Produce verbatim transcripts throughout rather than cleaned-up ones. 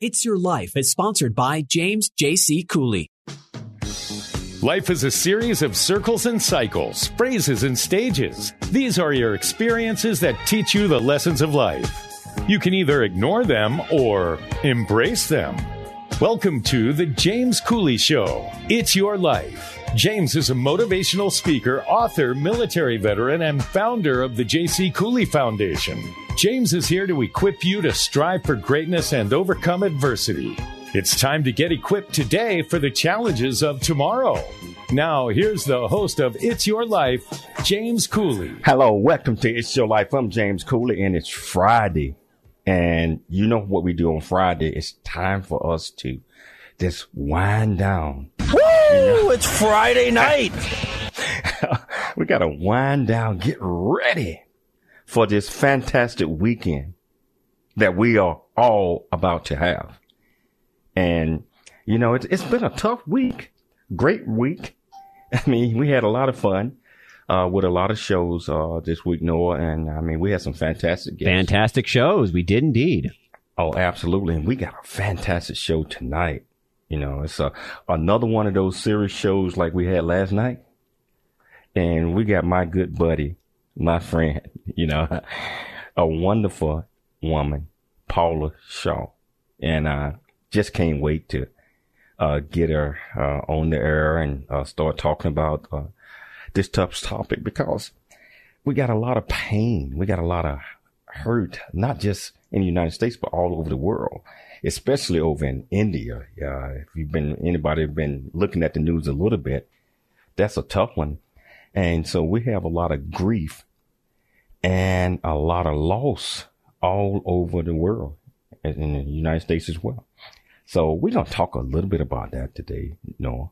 It's Your Life is sponsored by James J C. Cooley. Life is a series of circles and cycles, phrases and stages. These are your experiences that teach you the lessons of life. You can either ignore them or embrace them. Welcome to The James Cooley Show. It's Your Life. James is a motivational speaker, author, military veteran, and founder of the J C. Cooley Foundation. James is here to equip you to strive for greatness and overcome adversity. It's time to get equipped today for the challenges of tomorrow. Now, here's the host of It's Your Life, James Cooley. Hello, welcome to It's Your Life. I'm James Cooley, and it's Friday. And you know what we do on Friday. It's time for us to just wind down. Woo! You know? It's Friday night. We got to wind down, get ready for this fantastic weekend that we are all about to have. And, you know, it's, it's been a tough week. Great week. I mean, we had a lot of fun uh, with a lot of shows uh, this week, Noah. And, I mean, we had some fantastic guests. Fantastic shows. We did indeed. Oh, absolutely. And we got a fantastic show tonight. You know, it's uh, another one of those series shows like we had last night. And we got my good buddy, my friend, you know, a wonderful woman, Paula Shaw. And, uh, just can't wait to uh, get her uh, on the air and uh, start talking about uh, this tough topic, because we got a lot of pain. We got a lot of hurt, not just in the United States, but all over the world, especially over in India. Uh, if you've been, anybody been looking at the news a little bit, that's a tough one. And so we have a lot of grief and a lot of loss all over the world, in the United States as well. So we're going to talk a little bit about that today, Noah.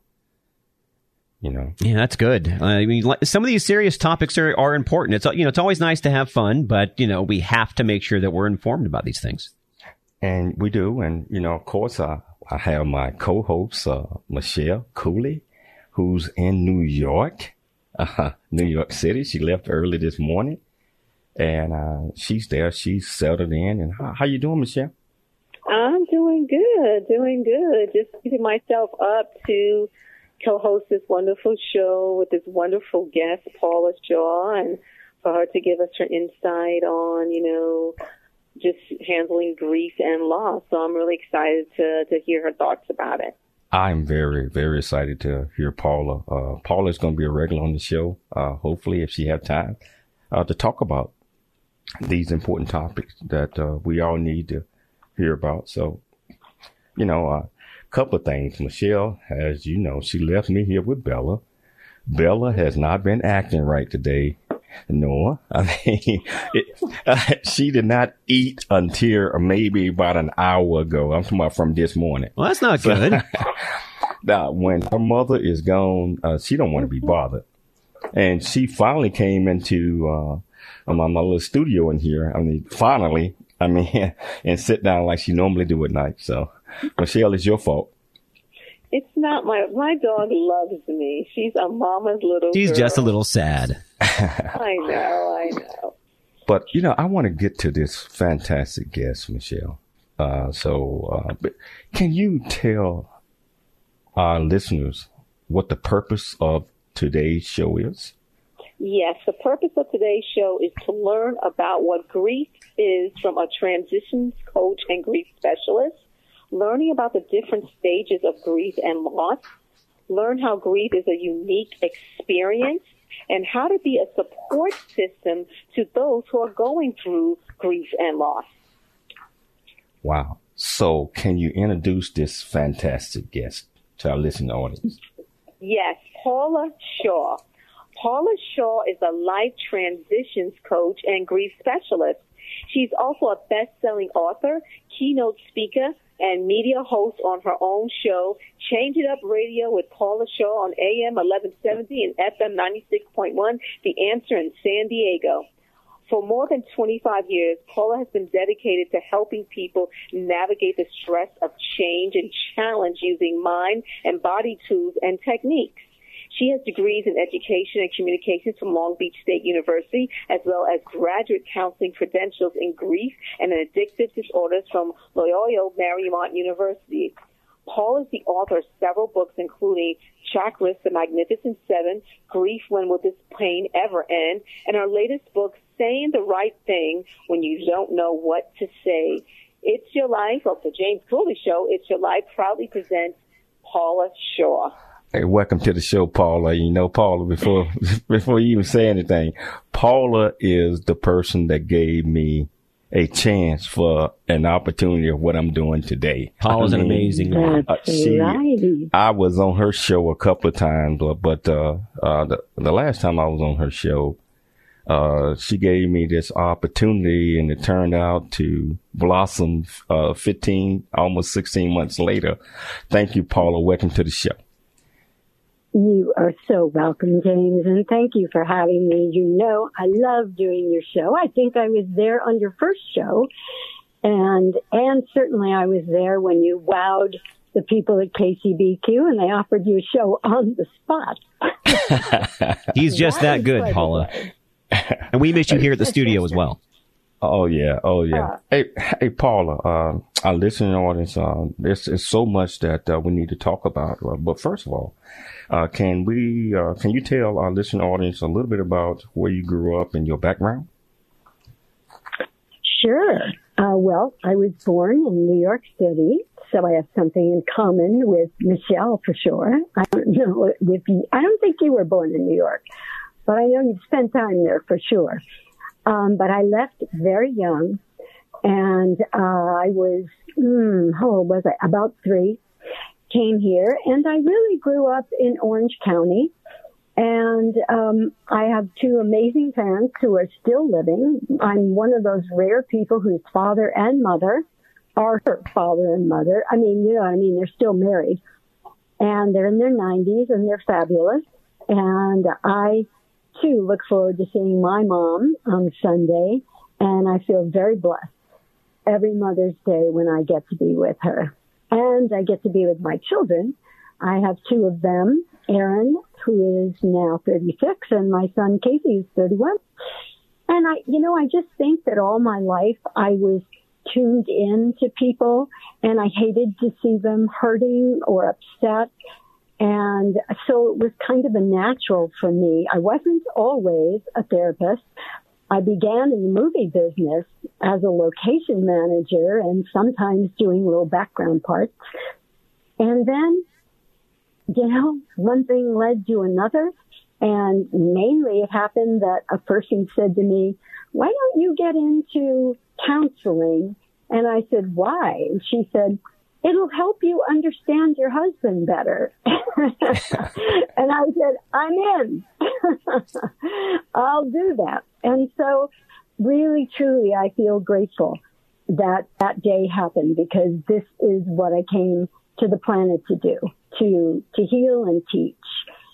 You know? Yeah, that's good. I mean, some of these serious topics are, are important. It's, you know, it's always nice to have fun, but, you know, we have to make sure that we're informed about these things. And we do. And, you know, of course, I, I have my co-host, uh, Michelle Cooley, who's in New York, uh, New York City. She left early this morning, and uh, she's there. She's settled in. And how, how you doing, Michelle? I'm doing good, doing good. Just getting myself up to co-host this wonderful show with this wonderful guest, Paula Shaw, and for her to give us her insight on, you know, just handling grief and loss. So I'm really excited to, to hear her thoughts about it. I'm very, very excited to hear Paula. Uh, Paula's going to be a regular on the show, uh, hopefully, if she has time, uh, to talk about these important topics that uh, we all need to hear about. So, you know, a uh, couple of things. Michelle, as you know, she left me here with Bella. Bella has not been acting right today, Noah. I mean, it, uh, she did not eat until maybe about an hour ago. I'm talking about from this morning. Well, that's not so good. Now, when her mother is gone, uh, she don't want to be bothered. And she finally came into uh, my, my little studio in here. I mean, finally. I mean, and sit down like she normally do at night. So, Michelle, it's your fault. It's not my my dog loves me. She's a mama's little. She's girl. Just a little sad. I know, I know. But you know, I want to get to this fantastic guest, Michelle. Uh, so, uh, but can you tell our listeners what the purpose of today's show is? Yes, the purpose of today's show is to learn about what grief is from a transitions coach and grief specialist, learning about the different stages of grief and loss, learn how grief is a unique experience, and how to be a support system to those who are going through grief and loss. Wow. So can you introduce this fantastic guest to our listening audience? Yes, Paula Shaw. Paula Shaw is a life transitions coach and grief specialist. She's also a best-selling author, keynote speaker, and media host on her own show, Change It Up Radio with Paula Shaw on A M eleven seventy and F M ninety-six point one, The Answer in San Diego. For more than twenty-five years, Paula has been dedicated to helping people navigate the stress of change and challenge using mind and body tools and techniques. She has degrees in education and communications from Long Beach State University, as well as graduate counseling credentials in grief and in addictive disorders from Loyola Marymount University. Paula is the author of several books, including Checklist, The Magnificent Seven, Grief, When Will This Pain Ever End, and our latest book, Saying the Right Thing When You Don't Know What to Say. It's Your Life, of the James Cooley Show, It's Your Life proudly presents Paula Shaw. Hey, welcome to the show, Paula. You know, Paula, before before you even say anything, Paula is the person that gave me a chance for an opportunity of what I'm doing today. Paula's I mean, an amazing woman. Uh, she, I was on her show a couple of times, but uh, uh, the, the last time I was on her show, uh, she gave me this opportunity, and it turned out to blossom uh, fifteen, almost sixteen months later. Thank you, Paula. Welcome to the show. You are so welcome, James, and thank you for having me. You know, I love doing your show. I think I was there on your first show, and and certainly I was there when you wowed the people at K C B Q, and they offered you a show on the spot. He's just that, that good, Paula. And we miss you here at the studio as well. Oh, yeah. Oh, yeah. Uh, hey, hey, Paula, uh, our listening audience, uh, there's, there's so much that uh, we need to talk about. Uh, but first of all, uh, can we, uh, can you tell our listening audience a little bit about where you grew up and your background? Sure. Uh, well, I was born in New York City, so I have something in common with Michelle for sure. I don't know if you, I don't think you were born in New York, but I know you've spent time there for sure. Um, but I left very young, and uh, I was, hmm, how old was I? About three, came here, and I really grew up in Orange County, and um, I have two amazing parents who are still living. I'm one of those rare people whose father and mother are her father and mother. I mean, you know what I mean? They're still married, and they're in their nineties, and they're fabulous, and I... too, look forward to seeing my mom on Sunday, and I feel very blessed every Mother's Day when I get to be with her. And I get to be with my children. I have two of them, Aaron, who is now thirty-six, and my son, Casey, is thirty-one. And I, you know, I just think that all my life I was tuned in to people, and I hated to see them hurting or upset. And so it was kind of a natural for me. I wasn't always a therapist. I began in the movie business as a location manager and sometimes doing little background parts. And then, you know, one thing led to another. And mainly it happened that a person said to me, why don't you get into counseling? And I said, why? And she said, it'll help you understand your husband better. And I said, I'm in. I'll do that. And so really, truly, I feel grateful that that day happened, because this is what I came to the planet to do, to to heal and teach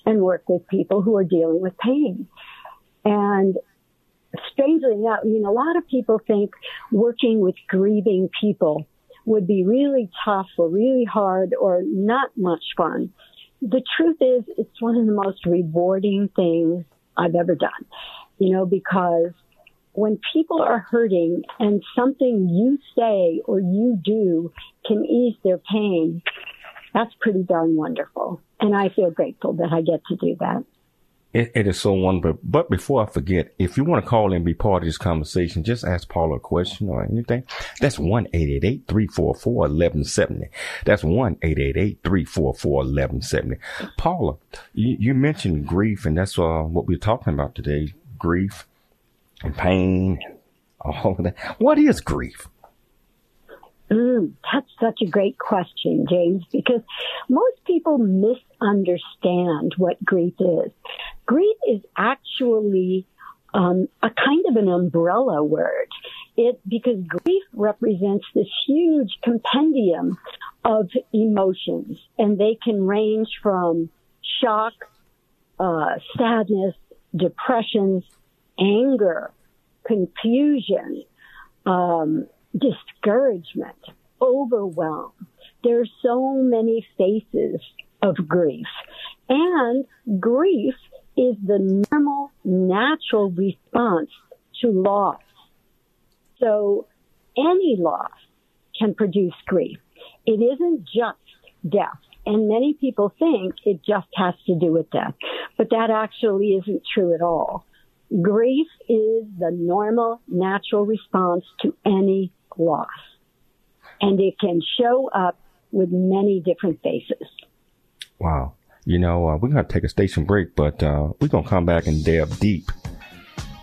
and work with people who are dealing with pain. And strangely enough, I mean, a lot of people think working with grieving people would be really tough or really hard or not much fun. The truth is, it's one of the most rewarding things I've ever done, you know, because when people are hurting and something you say or you do can ease their pain, that's pretty darn wonderful. And I feel grateful that I get to do that. It, it is so wonderful. But before I forget, if you want to call and be part of this conversation, just ask Paula a question or anything. That's one eight eight eight, three four four, one one seven zero. That's one eight eight eight, three four four, one one seven zero. Paula, you, you mentioned grief, and that's uh, what we're talking about today, grief and pain and all of that. What is grief? Mm, that's such a great question, James, because most people misunderstand what grief is. Grief is actually um, a kind of an umbrella word. It because grief represents this huge compendium of emotions, and they can range from shock, uh, sadness, depression, anger, confusion, um, discouragement, overwhelm. There are so many faces of grief. And grief is the normal, natural response to loss. So any loss can produce grief. It isn't just death. And many people think it just has to do with death. But that actually isn't true at all. Grief is the normal, natural response to any loss. And it can show up with many different faces. Wow. You know, uh, we're going to take a station break, but uh, we're going to come back and delve deep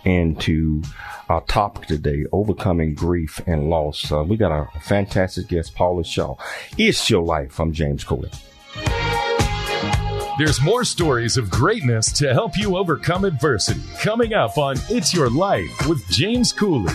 into our topic today, overcoming grief and loss. Uh, we got a fantastic guest, Paula Shaw. It's Your Life. I'm James Cooley. There's more stories of greatness to help you overcome adversity. Coming up on It's Your Life with James Cooley.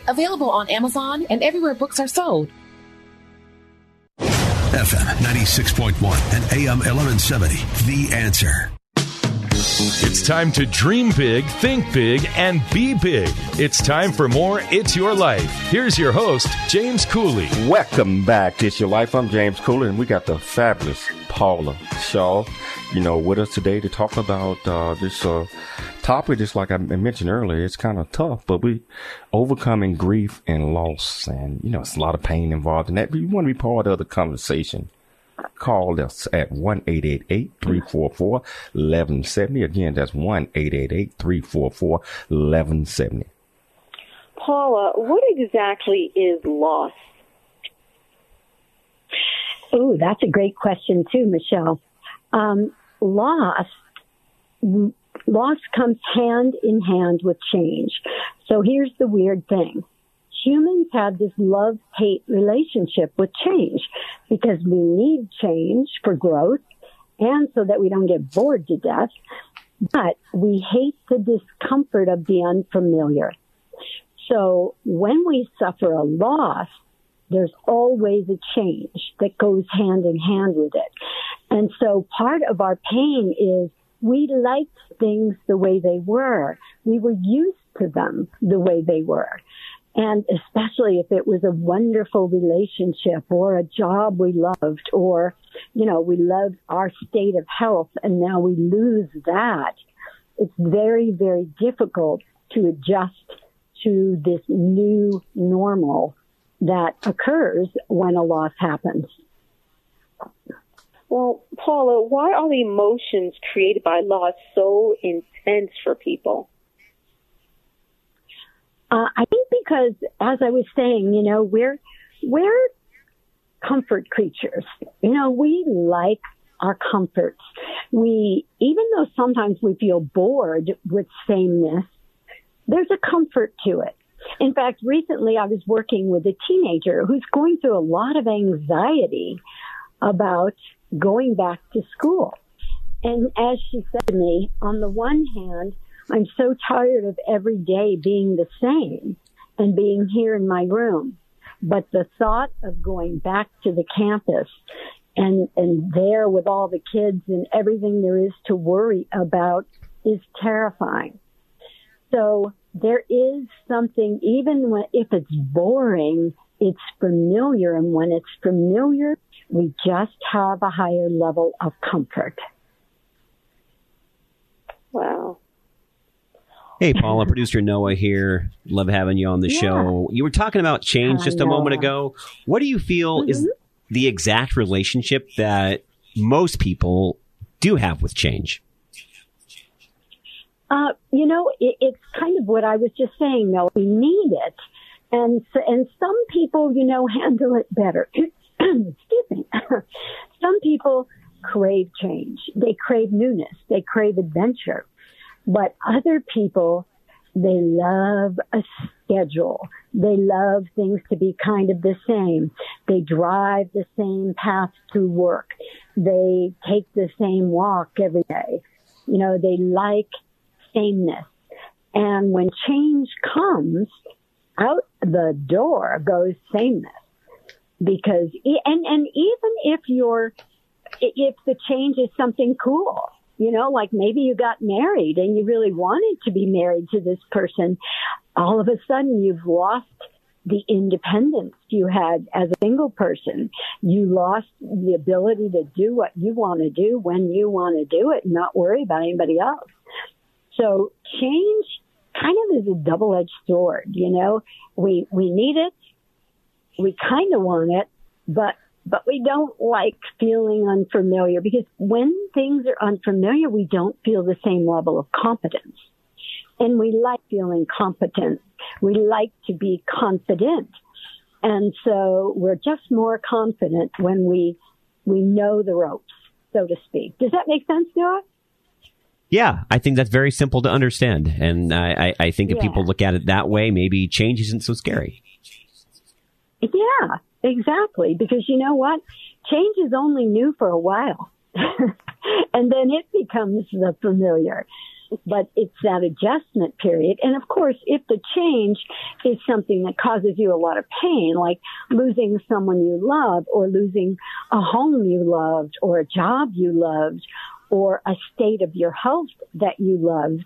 Available on Amazon and everywhere books are sold. F M ninety-six point one and A M eleven seventy, The Answer. It's time to dream big, think big, and be big. It's time for more It's Your Life. Here's your host, James Cooley. Welcome back to It's Your Life. I'm James Cooley, and we got the fabulous Paula Shaw, you know, with us today to talk about uh, this uh, topic. Just like I mentioned earlier, it's kind of tough, but we overcoming grief and loss, and you know, it's a lot of pain involved in that. But you want to be part of the conversation. Call us at one eight eight eight, three four four, one one seven zero. Again, that's one eight eight eight, three four four, one one seven zero. Paula, what exactly is loss? Oh, that's a great question too, Michelle. Um, loss, loss comes hand in hand with change. So here's the weird thing. Humans have this love-hate relationship with change because we need change for growth and so that we don't get bored to death. But we hate the discomfort of the unfamiliar. So when we suffer a loss, there's always a change that goes hand in hand with it. And so part of our pain is we liked things the way they were. We were used to them the way they were. And especially if it was a wonderful relationship or a job we loved, or, you know, we loved our state of health and now we lose that. It's very, very difficult to adjust to this new normal that occurs when a loss happens. Well, Paula, why are the emotions created by loss so intense for people? Uh, I think because, as I was saying, you know, we're, we're comfort creatures. You know, we like our comforts. We, even though sometimes we feel bored with sameness, there's a comfort to it. In fact, recently I was working with a teenager who's going through a lot of anxiety about going back to school. And as she said to me, on the one hand, I'm so tired of every day being the same and being here in my room. But the thought of going back to the campus and and there with all the kids and everything there is to worry about is terrifying. So there is something, even when, if it's boring, it's familiar. And when it's familiar, we just have a higher level of comfort. Wow. Hey, Paula, producer Noah here. Love having you on the yeah. show. You were talking about change just a moment ago. What do you feel mm-hmm. is the exact relationship that most people do have with change? Uh, you know, it, it's kind of what I was just saying, though. We need it. And, and some people, you know, handle it better. Excuse me. Some people crave change. They crave newness. They crave adventure. But other people, they love a schedule. They love things to be kind of the same. They drive the same path to work. They take the same walk every day. You know, they like sameness. And when change comes, out the door goes sameness. Because, and, and even if you're, if the change is something cool, you know, like maybe you got married and you really wanted to be married to this person. All of a sudden, you've lost the independence you had as a single person. You lost the ability to do what you want to do when you want to do it and not worry about anybody else. So change kind of is a double-edged sword, you know. We we need it. We kind of want it, but But we don't like feeling unfamiliar, because when things are unfamiliar, we don't feel the same level of competence. And we like feeling competent. We like to be confident. And so we're just more confident when we we know the ropes, so to speak. Does that make sense, Noah? Yeah, I think that's very simple to understand. And I, I, I think if yeah. people look at it that way, maybe change isn't so scary. Yeah. Exactly, because you know what? Change is only new for a while, and then it becomes the familiar. But it's that adjustment period. And, of course, if the change is something that causes you a lot of pain, like losing someone you love or losing a home you loved or a job you loved or a state of your health that you loved,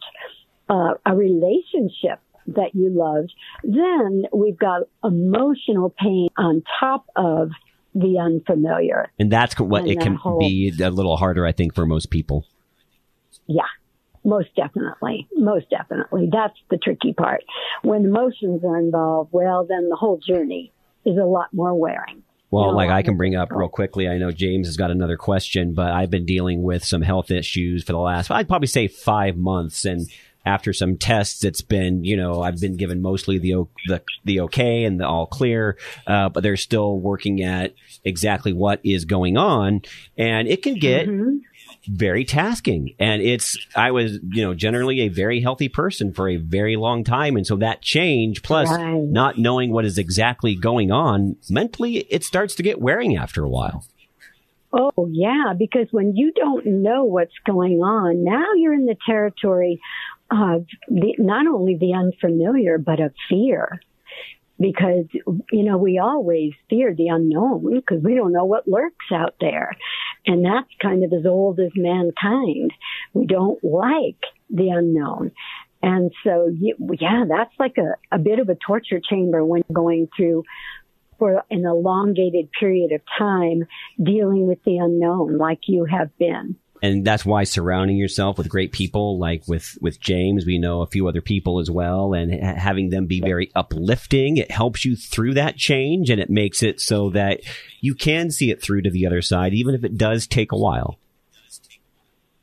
uh, a relationship that you loved, then we've got emotional pain on top of the unfamiliar. And that's what and it that can whole, be a little harder, I think, for most people. Yeah, most definitely. Most definitely. That's the tricky part. When emotions are involved, well, then the whole journey is a lot more wearing. Well, like I can bring up real quickly, I know James has got another question, but I've been dealing with some health issues for the last, I'd probably say five months. And after some tests, it's been, you know, I've been given mostly the the, the okay and the all clear, uh, but they're still working at exactly what is going on. And it can get mm-hmm. very tasking. And it's, I was, you know, generally a very healthy person for a very long time. And so that change, plus right. not knowing what is exactly going on, mentally, it starts to get wearing after a while. Oh, yeah, because when you don't know what's going on, now you're in the territory of the, not only the unfamiliar, but of fear. Because, you know, we always fear the unknown because we don't know what lurks out there. And that's kind of as old as mankind. We don't like the unknown. And so, yeah, that's like a, a bit of a torture chamber when going through for an elongated period of time dealing with the unknown like you have been. And that's why surrounding yourself with great people, like with, with James, we know a few other people as well, and ha- having them be very uplifting, it helps you through that change, and it makes it so that you can see it through to the other side, even if it does take a while.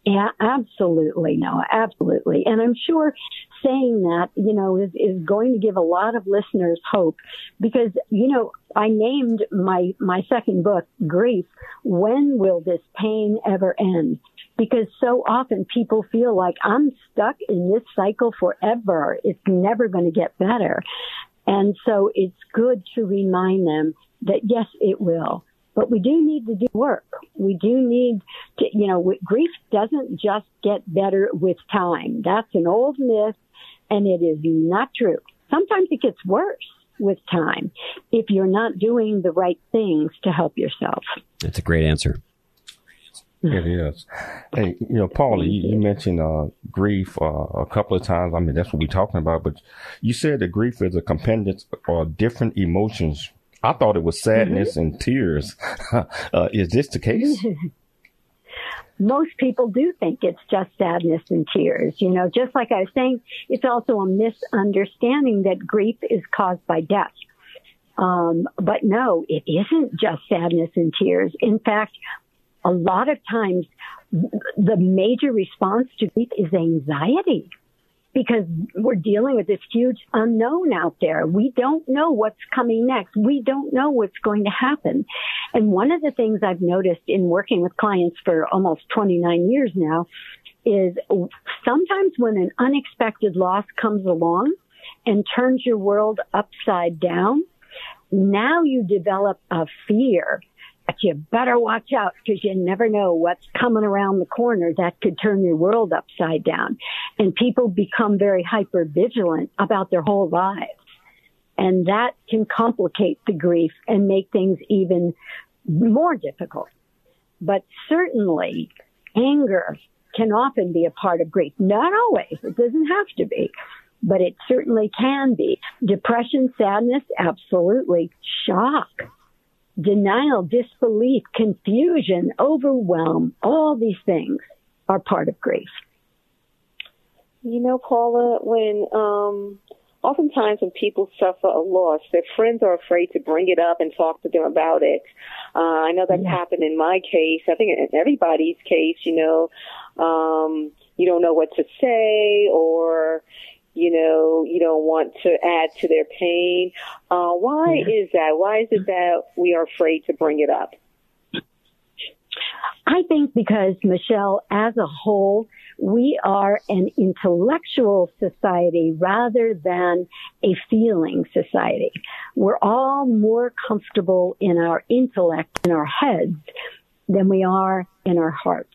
Yeah, absolutely, Noah, absolutely. And I'm sure saying that, you know, is, is going to give a lot of listeners hope because, you know, I named my, my second book, Grief, When Will This Pain Ever End? Because so often people feel like I'm stuck in this cycle forever. It's never going to get better. And so it's good to remind them that, yes, it will. But we do need to do work. We do need to, you know, grief doesn't just get better with time. That's an old myth, and it is not true. Sometimes it gets worse. with time if you're not doing the right things to help yourself. That's a great answer. It is. Hey, you know, Paula, you, you mentioned uh, grief uh, a couple of times. I mean, that's what we're talking about. But you said that grief is a compendium of different emotions. I thought it was sadness mm-hmm. and tears. uh, is this the case? Most people do think it's just sadness and tears. You know, just like I was saying, it's also a misunderstanding that grief is caused by death. Um, but no, it isn't just sadness and tears. In fact, a lot of times the major response to grief is anxiety, because we're dealing with this huge unknown out there. We don't know what's coming next. We don't know what's going to happen. And one of the things I've noticed in working with clients for almost twenty-nine years now is sometimes when an unexpected loss comes along and turns your world upside down, now you develop a fear. You better watch out, because you never know what's coming around the corner that could turn your world upside down. And people become very hyper vigilant about their whole lives. And that can complicate the grief and make things even more difficult. But certainly anger can often be a part of grief. Not always. It doesn't have to be. But it certainly can be. Depression, sadness, absolutely. Shock. Denial, disbelief, confusion, overwhelm, all these things are part of grief. You know, Paula, when um, oftentimes when people suffer a loss, their friends are afraid to bring it up and talk to them about it. Uh, I know that's yeah. happened in my case. I think in everybody's case, you know, um, you don't know what to say, or you know, you don't want to add to their pain. Uh, why is that? Why is it that we are afraid to bring it up? I think because, Michelle, as a whole, we are an intellectual society rather than a feeling society. We're all more comfortable in our intellect, in our heads, than we are in our hearts.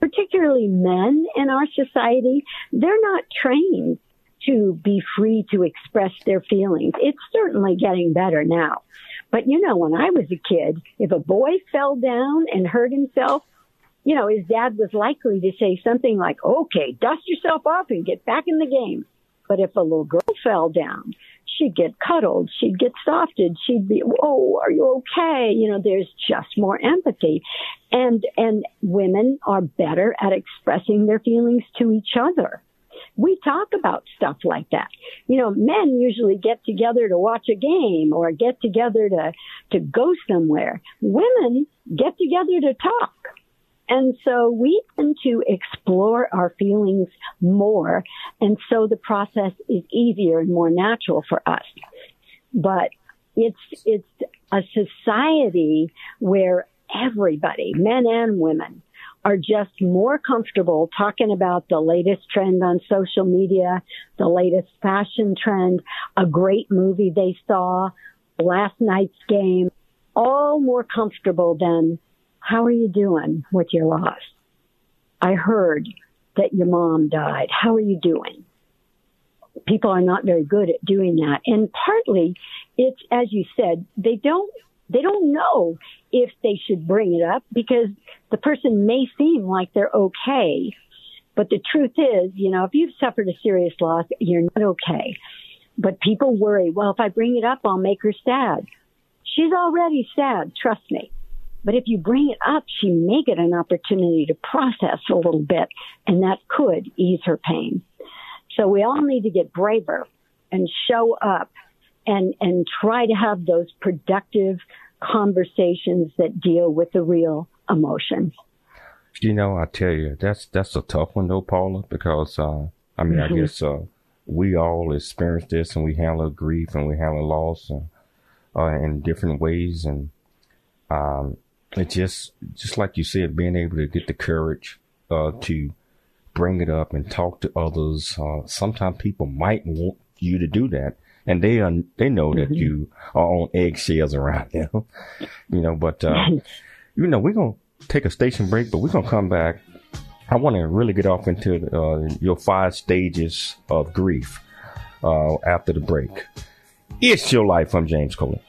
Particularly men in our society, they're not trained to be free to express their feelings. It's certainly getting better now. But, you know, when I was a kid, if a boy fell down and hurt himself, you know, his dad was likely to say something like, okay, dust yourself off and get back in the game. But if a little girl fell down, she'd get cuddled, she'd get softened, she'd be, oh, are you okay? You know, there's just more empathy. And, and women are better at expressing their feelings to each other. We talk about stuff like that. You know, men usually get together to watch a game or get together to, to go somewhere. Women get together to talk. And so we tend to explore our feelings more, and so the process is easier and more natural for us. But it's it's a society where everybody, men and women, are just more comfortable talking about the latest trend on social media, the latest fashion trend, a great movie they saw, last night's game, all more comfortable than, how are you doing with your loss? I heard that your mom died. How are you doing? People are not very good at doing that. And partly it's, as you said, they don't, they don't know if they should bring it up, because the person may seem like they're okay. But the truth is, you know, if you've suffered a serious loss, you're not okay. But people worry, well, if I bring it up, I'll make her sad. She's already sad. Trust me. But if you bring it up, she may get an opportunity to process a little bit, and that could ease her pain. So we all need to get braver and show up and, and try to have those productive conversations that deal with the real emotions. You know, I tell you, that's that's a tough one, though, Paula, because, uh, I mean, mm-hmm. I guess uh, we all experience this, and we handle grief and we handle loss and, uh, in different ways. And um It's just, just like you said, being able to get the courage uh, to bring it up and talk to others. Uh, sometimes people might want you to do that, and they are, they know mm-hmm. that you are on eggshells around them, you know. But uh, you know, we're gonna take a station break, but we're gonna come back. I want to really get off into uh, your five stages of grief uh, after the break. It's Your Life. I'm James Cooley.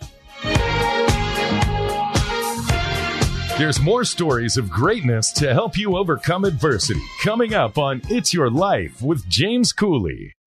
There's more stories of greatness to help you overcome adversity coming up on It's Your Life with James Cooley.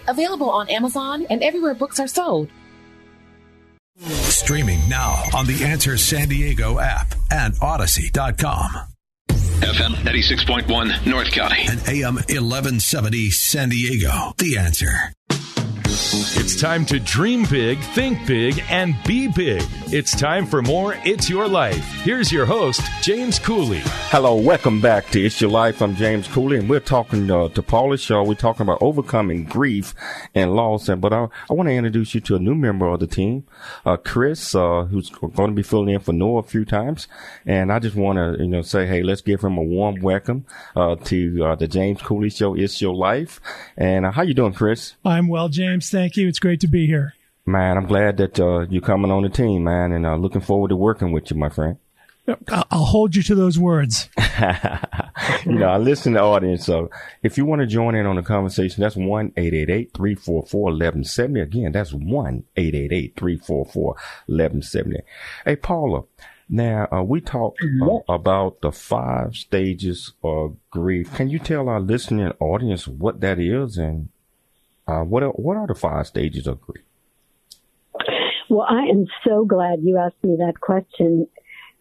Available on Amazon and everywhere books are sold. Streaming now on the Answer San Diego app and Odyssey dot com. F M ninety-six point one North County and A M eleven seventy San Diego. The Answer. It's time to dream big, think big, and be big. It's time for more It's Your Life. Here's your host, James Cooley. Hello, welcome back to It's Your Life. I'm James Cooley, and we're talking uh, to Paula Shaw. We're talking about overcoming grief and loss. And But I, I want to introduce you to a new member of the team, uh, Chris, uh, who's going to be filling in for Noah a few times. And I just want to you know, say, hey, let's give him a warm welcome uh, to uh, the James Cooley Show, It's Your Life. And uh, how you doing, Chris? I'm well, James. Thank you. It's great to be here. Man, I'm glad that uh, you're coming on the team, man, and uh, looking forward to working with you, my friend. I'll hold you to those words. you know, I listen to the audience. So if you want to join in on the conversation, that's one eight eight eight, three four four, one one seven zero. Again, that's one eight eight eight, three four four, one one seven zero. Hey, Paula, now uh, we talked uh, about the five stages of grief. Can you tell our listening audience what that is and Uh, what are, what are the five stages of grief? Well, I am so glad you asked me that question,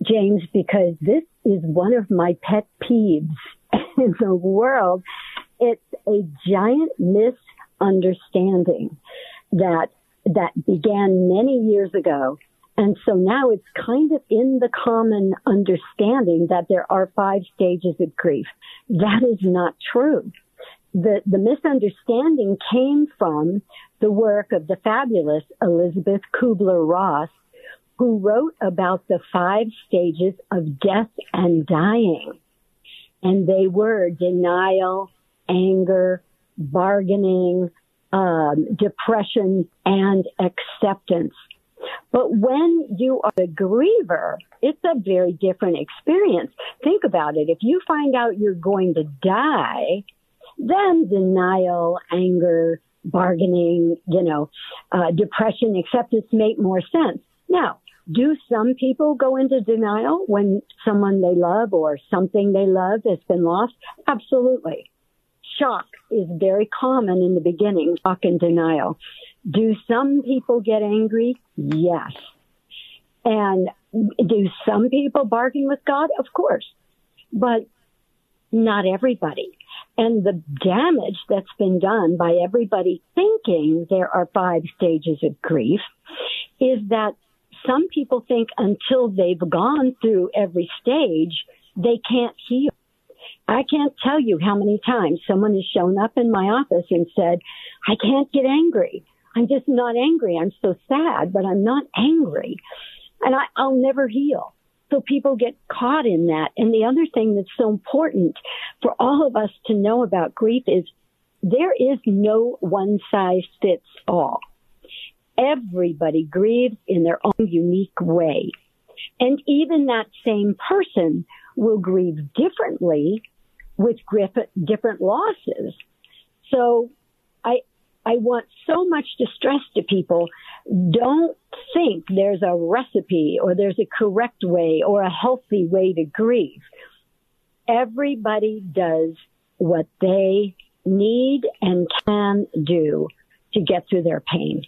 James, because this is one of my pet peeves in the world. It's a giant misunderstanding that that began many years ago. And so now it's kind of in the common understanding that there are five stages of grief. That is not true. The, the misunderstanding came from the work of the fabulous Elizabeth Kubler-Ross, who wrote about the five stages of death and dying. And they were denial, anger, bargaining, um, depression, and acceptance. But when you are a griever, it's a very different experience. Think about it. If you find out you're going to die, then denial, anger, bargaining, you know, uh, depression, acceptance make more sense. Now, do some people go into denial when someone they love or something they love has been lost? Absolutely. Shock is very common in the beginning, shock and denial. Do some people get angry? Yes. And do some people bargain with God? Of course. But not everybody. And the damage that's been done by everybody thinking there are five stages of grief is that some people think until they've gone through every stage, they can't heal. I can't tell you how many times someone has shown up in my office and said, I can't get angry. I'm just not angry. I'm so sad, but I'm not angry. And I, I'll never heal. So people get caught in that. And the other thing that's so important for all of us to know about grief is there is no one size fits all. Everybody grieves in their own unique way. And even that same person will grieve differently with different losses. So I, I want so much to stress to people, don't think there's a recipe or there's a correct way or a healthy way to grieve. Everybody does what they need and can do to get through their pain.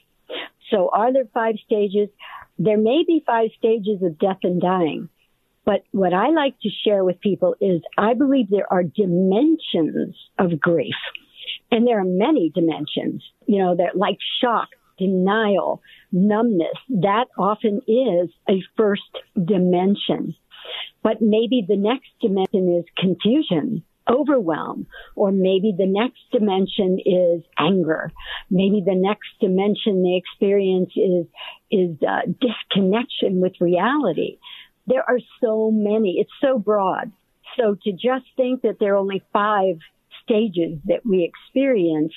So are there five stages? There may be five stages of death and dying. But what I like to share with people is I believe there are dimensions of grief. And there are many dimensions, you know, that like shock, denial, numbness, that often is a first dimension. But maybe the next dimension is confusion, overwhelm, or maybe the next dimension is anger. Maybe the next dimension they experience is, is uh, disconnection with reality. There are so many. It's so broad. So to just think that there are only five stages that we experience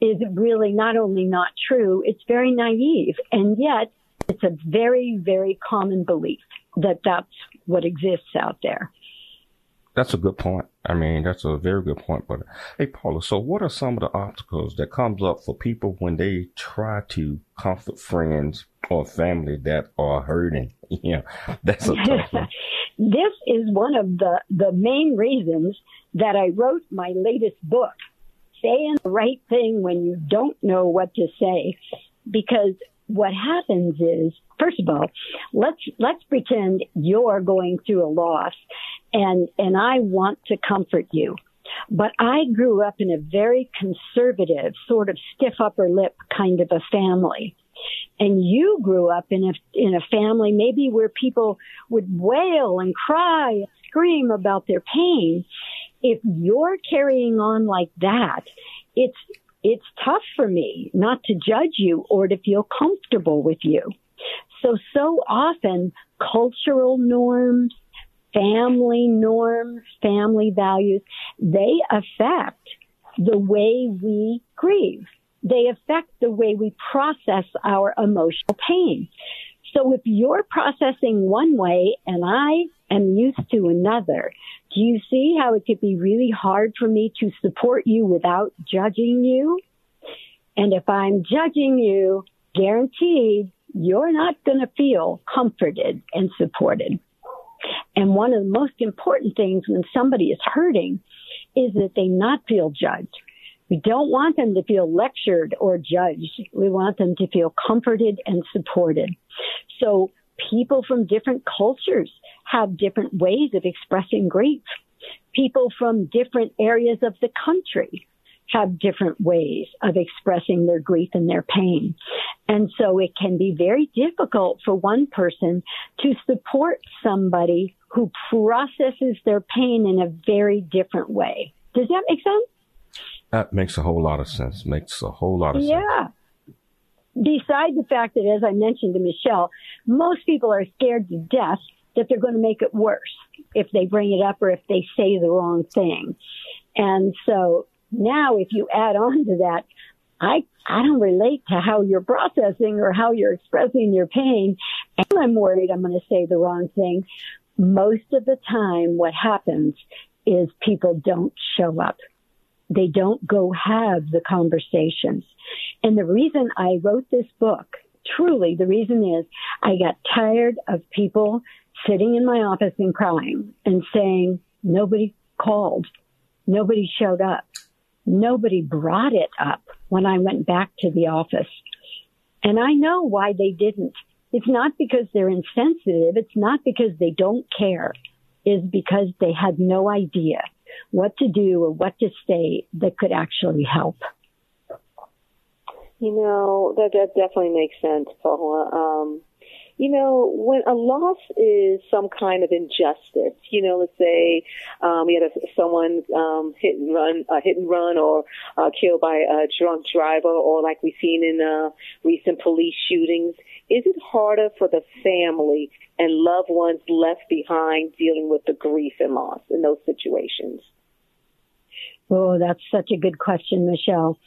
is really not only not true, it's very naive. And yet it's a very, very common belief that that's what exists out there. That's a good point. I mean, that's a very good point. But hey, Paula, so what are some of the obstacles that comes up for people when they try to comfort friends or family that are hurting? Yeah, that's a tough one. This is one of the, the main reasons that I wrote my latest book, Saying the Right Thing When You Don't Know What to Say, because what happens is, first of all, let's let's pretend you're going through a loss, and and I want to comfort you. But I grew up in a very conservative, sort of stiff upper lip kind of a family. And you grew up in a in a family maybe where people would wail and cry and scream about their pain. If you're carrying on like that, it's it's tough for me not to judge you or to feel comfortable with you. So, so often cultural norms, family norms, family values, they affect the way we grieve. They affect the way we process our emotional pain. So if you're processing one way and I am used to another, do you see how it could be really hard for me to support you without judging you? And if I'm judging you, guaranteed, you're not going to feel comforted and supported. And one of the most important things when somebody is hurting is that they not feel judged. We don't want them to feel lectured or judged. We want them to feel comforted and supported. So people from different cultures have different ways of expressing grief. People from different areas of the country have different ways of expressing their grief and their pain. And so it can be very difficult for one person to support somebody who processes their pain in a very different way. Does that make sense? That makes a whole lot of sense. Makes a whole lot of yeah. sense. Yeah. Besides the fact that, as I mentioned to Michelle, most people are scared to death that they're going to make it worse if they bring it up or if they say the wrong thing. And so now if you add on to that, I I don't relate to how you're processing or how you're expressing your pain, and I'm worried I'm going to say the wrong thing. Most of the time what happens is people don't show up. They don't go have the conversations. And the reason I wrote this book, truly, the reason is I got tired of people sitting in my office and crying and saying, nobody called, nobody showed up, nobody brought it up when I went back to the office. And I know why they didn't. It's not because they're insensitive. It's not because they don't care. It's because they had no idea what to do or what to say that could actually help. You know, that, that definitely makes sense, Paula. Um, you know, when a loss is some kind of injustice, you know, let's say um, we had a, someone um, hit and run, uh, hit and run, or uh, killed by a drunk driver, or like we've seen in uh, recent police shootings. Is it harder for the family and loved ones left behind dealing with the grief and loss in those situations? Oh, that's such a good question, Michelle.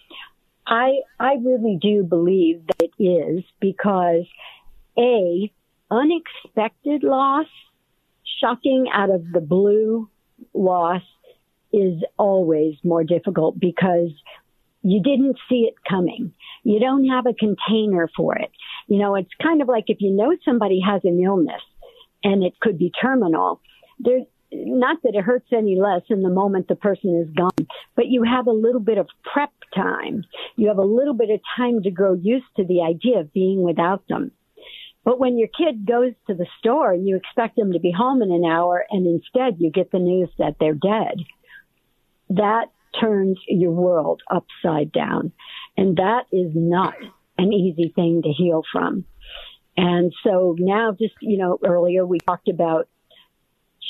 I I really do believe that it is, because A, unexpected loss, shocking out of the blue loss is always more difficult because you didn't see it coming. You don't have a container for it. You know, it's kind of like if you know somebody has an illness and it could be terminal, there's not that it hurts any less in the moment the person is gone, but you have a little bit of prep time. you have a little bit of time to grow used to the idea of being without them. But when your kid goes to the store and you expect them to be home in an hour, and instead you get the news that they're dead, that turns your world upside down. And that is not an easy thing to heal from. And so now, just, you know, earlier we talked about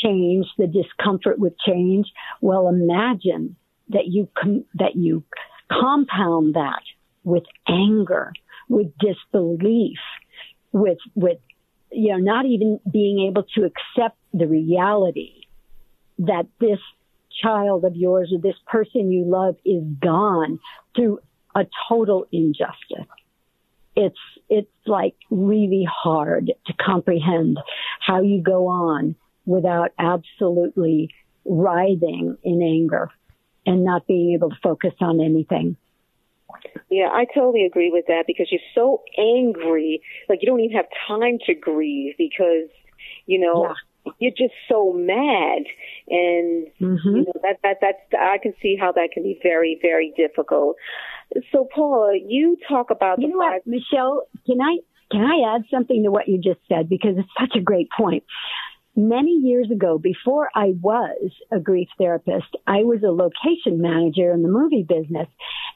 change, the discomfort with change. Well, imagine that you com- that you compound that with anger, with disbelief, with, with, you know, not even being able to accept the reality that this child of yours or this person you love is gone through a total injustice. It's, it's like really hard to comprehend how you go on without absolutely writhing in anger and not being able to focus on anything. Yeah, I totally agree with that, because you're so angry, like you don't even have time to grieve because, you know, yeah. you're just so mad. And mm-hmm. you know, that, that, that's, I can see how that can be very, very difficult. So, Paula, you talk about you the know five- what, Michelle, can I can I add something to what you just said, because it's such a great point. Many years ago, before I was a grief therapist, I was a location manager in the movie business.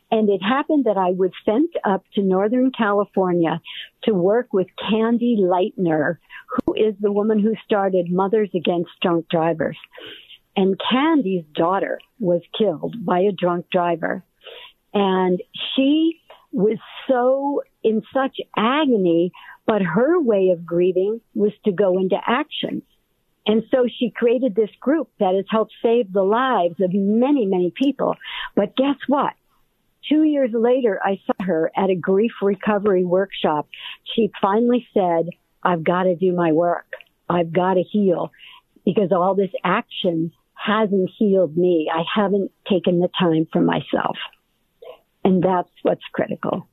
And it happened that I was sent up to Northern California to work with Candy Lightner, who is the woman who started Mothers Against Drunk Drivers. And Candy's daughter was killed by a drunk driver. And she was so in such agony, but her way of grieving was to go into action. And so she created this group that has helped save the lives of many, many people. But guess what? Two years later, I saw her at a grief recovery workshop. She finally said, I've got to do my work. I've got to heal, because all this action hasn't healed me. I haven't taken the time for myself. And that's what's critical.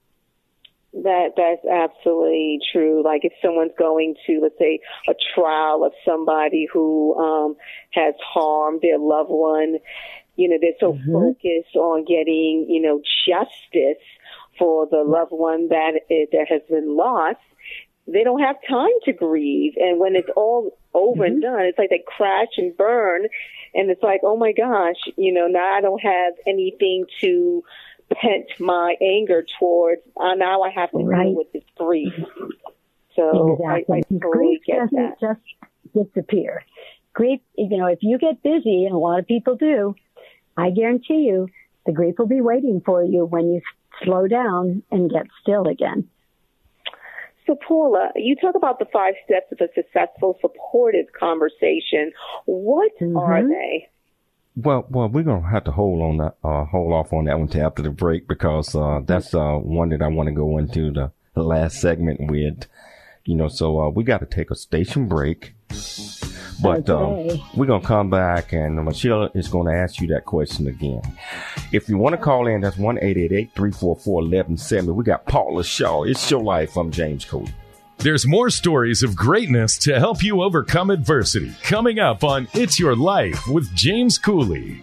That that's absolutely true. Like if someone's going to, let's say, a trial of somebody who um, has harmed their loved one, you know, they're so mm-hmm. focused on getting, you know, justice for the loved one that is, that has been lost. They don't have time to grieve. And when it's all over mm-hmm. and done, it's like they crash and burn. And it's like, oh, my gosh, you know, now I don't have anything to pent my anger towards, uh, now I have to right. deal with this grief. So exactly. I, I totally grief get doesn't that. Just disappear. Grief, you know, if you get busy, and a lot of people do, I guarantee you the grief will be waiting for you when you slow down and get still again. So, Paula, you talk about the five steps of a successful, supportive conversation. What mm-hmm. are they? Well, well, we're gonna have to hold on that, uh, hold off on that one till after the break, because uh, that's uh, one that I want to go into the, the last segment with. You know, so uh, we got to take a station break, but okay. um, we're gonna come back, and Michelle is gonna ask you that question again. If you want to call in, that's one eight eight eight three four four eleven seventy. We got Paula Shaw. It's your life. I'm James Cooley. There's more stories of greatness to help you overcome adversity coming up on It's Your Life with James Cooley.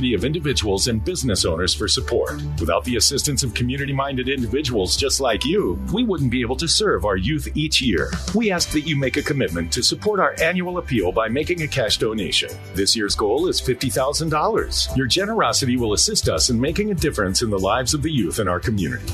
of individuals and business owners for support. Without the assistance of community-minded individuals just like you, we wouldn't be able to serve our youth each year. We ask that you make a commitment to support our annual appeal by making a cash donation. This year's goal is fifty thousand dollars. Your generosity will assist us in making a difference in the lives of the youth in our community.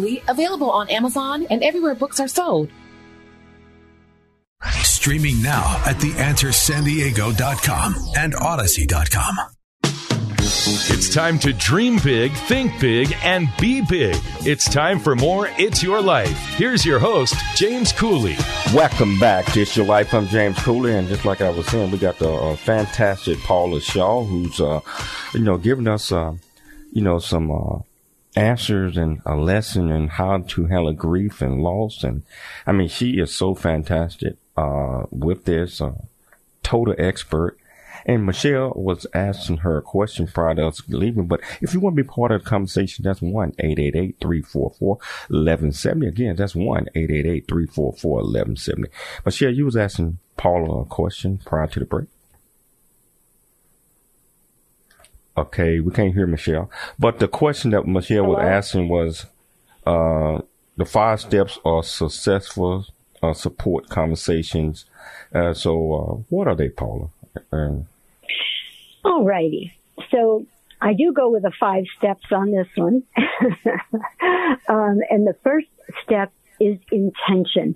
available on Amazon and everywhere books are sold. Streaming now at the answer san diego dot com and odyssey dot com. It's time to dream big, think big, and be big. It's time for more It's Your Life. Here's your host, James Cooley. Welcome back to It's Your Life. I'm James Cooley, and just like I was saying, we got the uh, fantastic Paula Shaw, who's, uh, you know, giving us, uh, you know, some uh, answers and a lesson in how to handle grief and loss. And I mean, she is so fantastic uh, with this, uh, total expert. And Michelle was asking her a question prior to us leaving. But if you want to be part of the conversation, that's one eight eight eight three four four one one seven zero. Again, that's one eight eight eight three four four one one seven zero. Michelle, you was asking Paula a question prior to the break. Okay, we can't hear Michelle. But the question that Michelle Hello? was asking was uh, the five steps of successful uh, support conversations. Uh, so uh, what are they, Paula? Um, All righty. So I do go with the five steps on this one. um, and the first step is intention.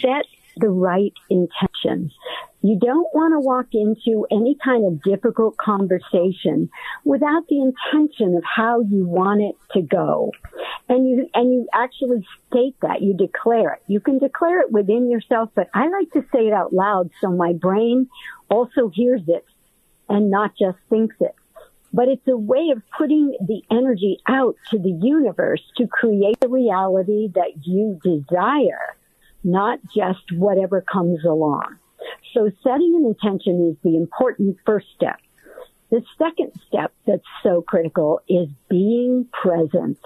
Set the right intention. You don't want to walk into any kind of difficult conversation without the intention of how you want it to go. And you, and you actually state that. You declare it. You can declare it within yourself, but I like to say it out loud so my brain also hears it and not just thinks it. But it's a way of putting the energy out to the universe to create the reality that you desire, not just whatever comes along. So setting an intention is the important first step. The second step that's so critical is being present.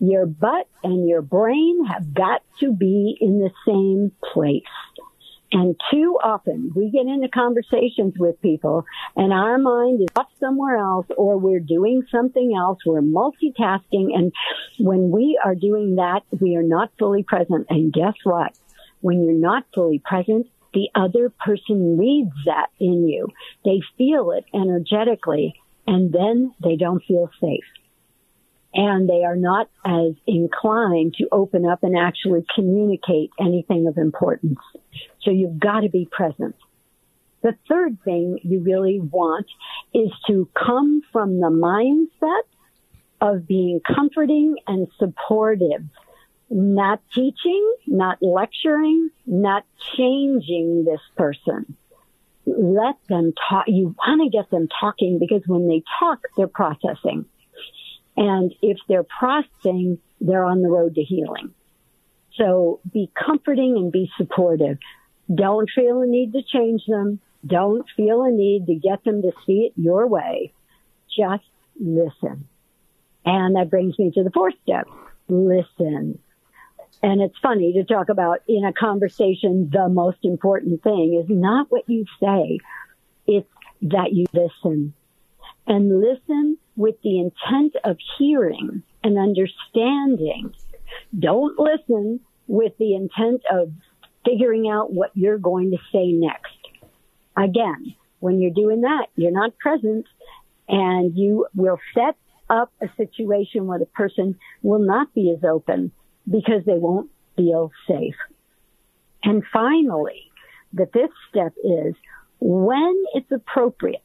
Your butt and your brain have got to be in the same place. And too often we get into conversations with people and our mind is off somewhere else, or we're doing something else. We're multitasking. And when we are doing that, we are not fully present. And guess what? When you're not fully present, the other person reads that in you. They feel it energetically, and then they don't feel safe. And they are not as inclined to open up and actually communicate anything of importance. So you've got to be present. The third thing you really want is to come from the mindset of being comforting and supportive. Not teaching, not lecturing, not changing this person. Let them talk. You want to get them talking, because when they talk, they're processing. And if they're processing, they're on the road to healing. So be comforting and be supportive. Don't feel a need to change them. Don't feel a need to get them to see it your way. Just listen. And that brings me to the fourth step. Listen. And it's funny to talk about in a conversation, the most important thing is not what you say. It's that you listen. And listen with the intent of hearing and understanding. Don't listen with the intent of figuring out what you're going to say next. Again, when you're doing that, you're not present, and you will set up a situation where the person will not be as open because they won't feel safe. And finally, the fifth step is when it's appropriate.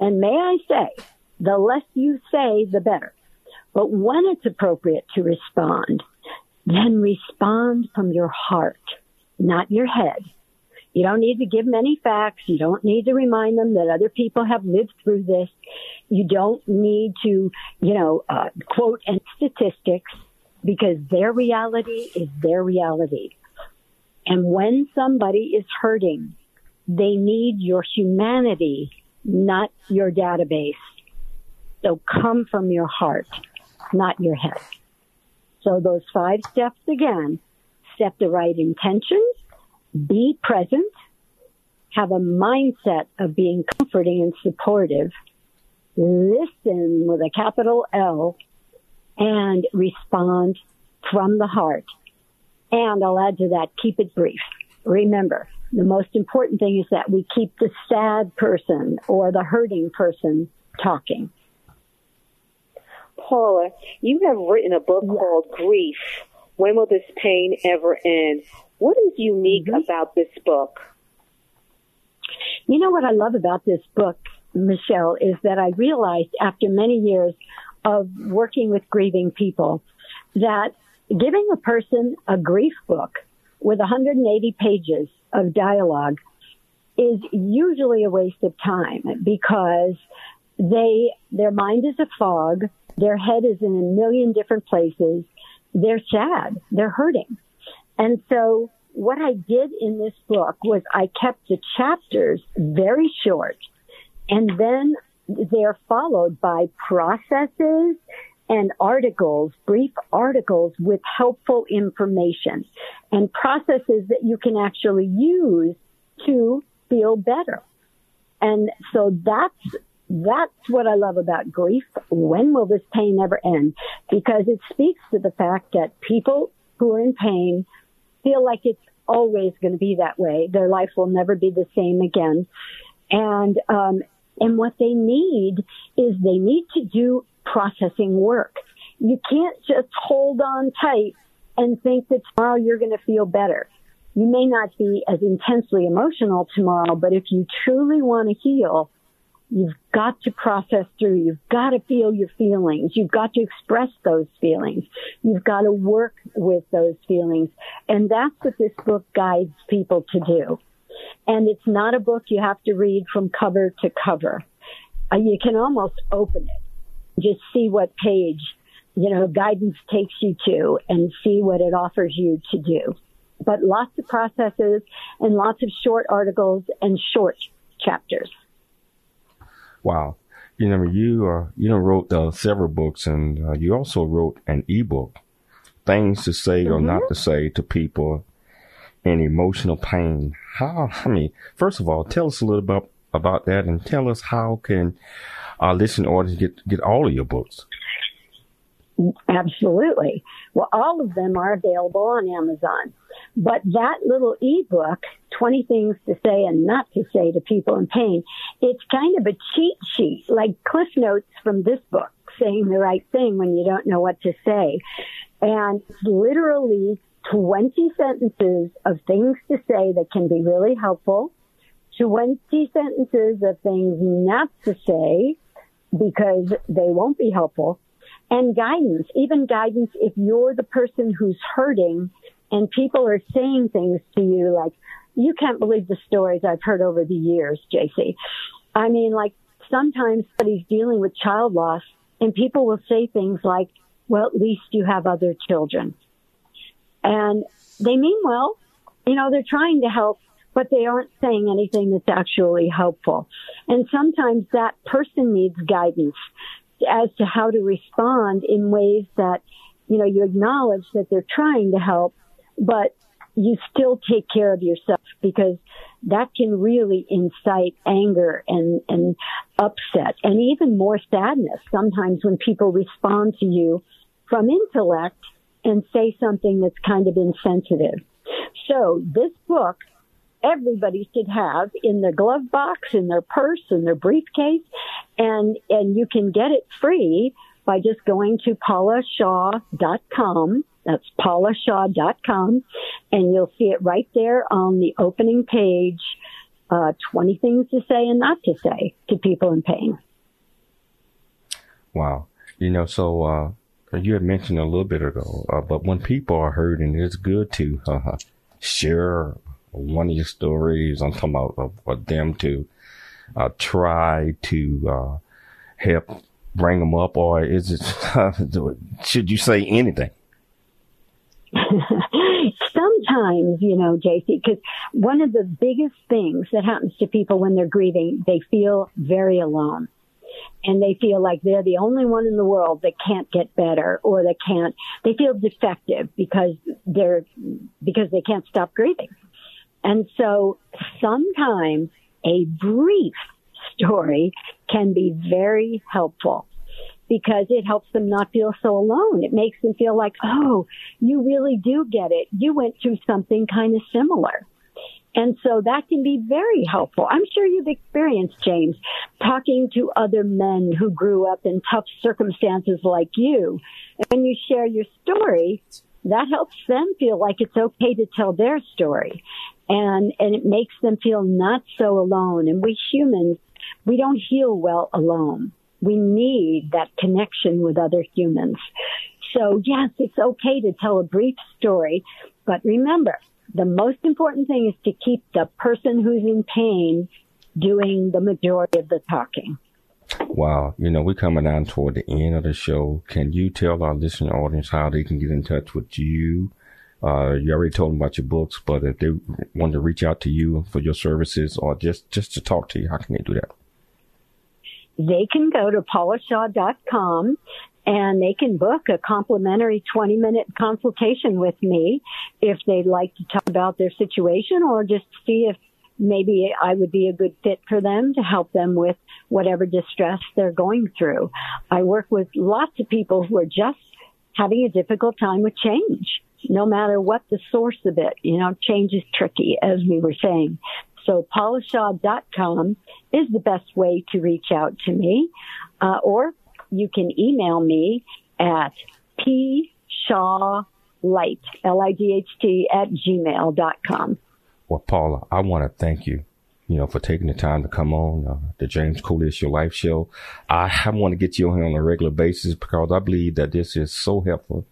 And may I say, the less you say, the better. But when it's appropriate to respond, then respond from your heart, not your head. You don't need to give many facts. You don't need to remind them that other people have lived through this. You don't need to, you know, uh, quote and statistics, because their reality is their reality. And when somebody is hurting, they need your humanity, not your database. So come from your heart, not your head. So those five steps again: set the right intentions, be present, have a mindset of being comforting and supportive, listen with a capital L, and respond from the heart. And I'll add to that, keep it brief. Remember, the most important thing is that we keep the sad person or the hurting person talking. Paula, you have written a book yeah. called Grief, When Will This Pain Ever End? What is unique mm-hmm. about this book? You know what I love about this book, Michelle, is that I realized after many years of working with grieving people that giving a person a grief book with one hundred eighty pages of dialogue is usually a waste of time because they their mind is a fog, their head is in a million different places, they're sad, they're hurting. And so what I did in this book was I kept the chapters very short, and then they're followed by processes and articles, brief articles with helpful information and processes that you can actually use to feel better. And so that's that's what I love about Grief. When will this pain ever end? Because it speaks to the fact that people who are in pain feel like it's always going to be that way. Their life will never be the same again. And um, and what they need is they need to do processing work. You can't just hold on tight and think that tomorrow you're going to feel better. You may not be as intensely emotional tomorrow, but if you truly want to heal, you've got to process through. You've got to feel your feelings. You've got to express those feelings. You've got to work with those feelings. And that's what this book guides people to do. And it's not a book you have to read from cover to cover. Uh, you can almost open it, just see what page, you know, guidance takes you to and see what it offers you to do. But lots of processes and lots of short articles and short chapters. Wow. You know, you, uh, you know, wrote uh, several books, and uh, you also wrote an ebook, Things to Say mm-hmm. or Not to Say to People in Emotional Pain. How, I mean, first of all, tell us a little bit about, about that, and tell us how can our listening audience get, get all of your books. Absolutely. Well, all of them are available on Amazon. But that little ebook, twenty Things to Say and Not to Say to People in Pain, it's kind of a cheat sheet, like Cliff Notes from this book, Saying the Right Thing When You Don't Know What to Say. And it's literally twenty sentences of things to say that can be really helpful, twenty sentences of things not to say because they won't be helpful, and guidance, even guidance if you're the person who's hurting and people are saying things to you like, you can't believe the stories I've heard over the years, J C. I mean, like sometimes somebody's dealing with child loss and people will say things like, well, at least you have other children. And they mean well, you know, they're trying to help, but they aren't saying anything that's actually helpful. And sometimes that person needs guidance as to how to respond in ways that, you know, you acknowledge that they're trying to help, but you still take care of yourself, because that can really incite anger and, and upset and even more sadness sometimes when people respond to you from intellect and say something that's kind of insensitive. So this book, everybody should have in their glove box, in their purse, in their briefcase, and and you can get it free by just going to paula shaw dot com. That's paula shaw dot com, and you'll see it right there on the opening page, uh, twenty Things to Say and Not to Say to People in Pain. Wow. You know, so... Uh... You had mentioned a little bit ago, uh, but when people are hurting, it's good to uh, share one of your stories. I'm talking about uh, for them to uh, try to uh, help bring them up, or is it? Uh, should you say anything? Sometimes, you know, J C, because one of the biggest things that happens to people when they're grieving, they feel very alone. and they feel like they're the only one in the world that can't get better, or they can't, they feel defective because they're, because they can't stop grieving. And so sometimes a brief story can be very helpful, because it helps them not feel so alone. It makes them feel like, oh, you really do get it. You went through something kind of similar. And so that can be very helpful. I'm sure you've experienced, James, talking to other men who grew up in tough circumstances like you. And when you share your story, that helps them feel like it's okay to tell their story. And, and it makes them feel not so alone. And we humans, we don't heal well alone. We need that connection with other humans. So, yes, it's okay to tell a brief story. But remember, the most important thing is to keep the person who's in pain doing the majority of the talking. Wow. You know, we're coming down toward the end of the show. Can you tell our listening audience how they can get in touch with you? Uh, you already told them about your books, but if they want to reach out to you for your services or just, just to talk to you, how can they do that? They can go to paula shaw dot com and they can book a complimentary twenty minute consultation with me if they'd like to talk about their situation or just see if maybe I would be a good fit for them to help them with whatever distress they're going through. I work with lots of people who are just having a difficult time with change, no matter what the source of it. You know, change is tricky, as we were saying. So paula shaw dot com is the best way to reach out to me, uh, or you can email me at p shaw light, L I G H T, at gmail dot com. Well, Paula, I want to thank you, you know, for taking the time to come on uh, the James Cooley Is Your Life show. I, I want to get you on here on a regular basis because I believe that this is so helpful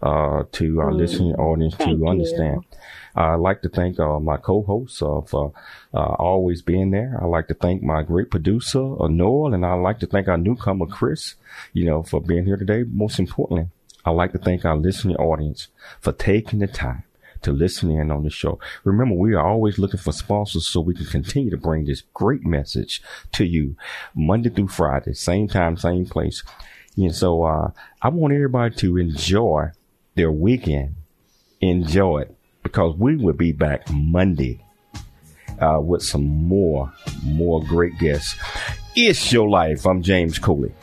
uh to our mm. listening audience thank to understand. You. I'd like to thank uh, my co-hosts uh, for uh, always being there. I'd like to thank my great producer, uh, Noel, and I'd like to thank our newcomer, Chris, you know, for being here today. Most importantly, I'd like to thank our listening audience for taking the time to listen in on the show. Remember, we are always looking for sponsors so we can continue to bring this great message to you Monday through Friday, same time, same place. And so uh, I want everybody to enjoy their weekend. Enjoy it, because we will be back Monday uh, with some more, more great guests. It's your life. I'm James Cooley.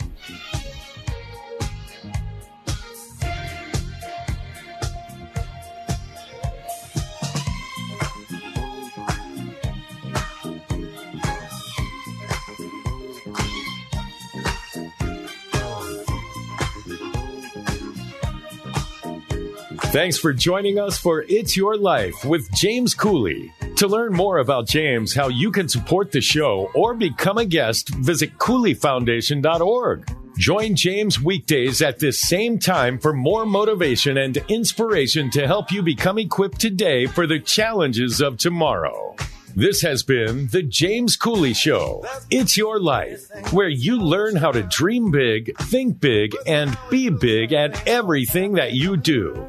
Thanks for joining us for It's Your Life with James Cooley. To learn more about James, how you can support the show, or become a guest, visit Cooley Foundation dot org. Join James weekdays at this same time for more motivation and inspiration to help you become equipped today for the challenges of tomorrow. This has been The James Cooley Show. It's Your Life, where you learn how to dream big, think big, and be big at everything that you do.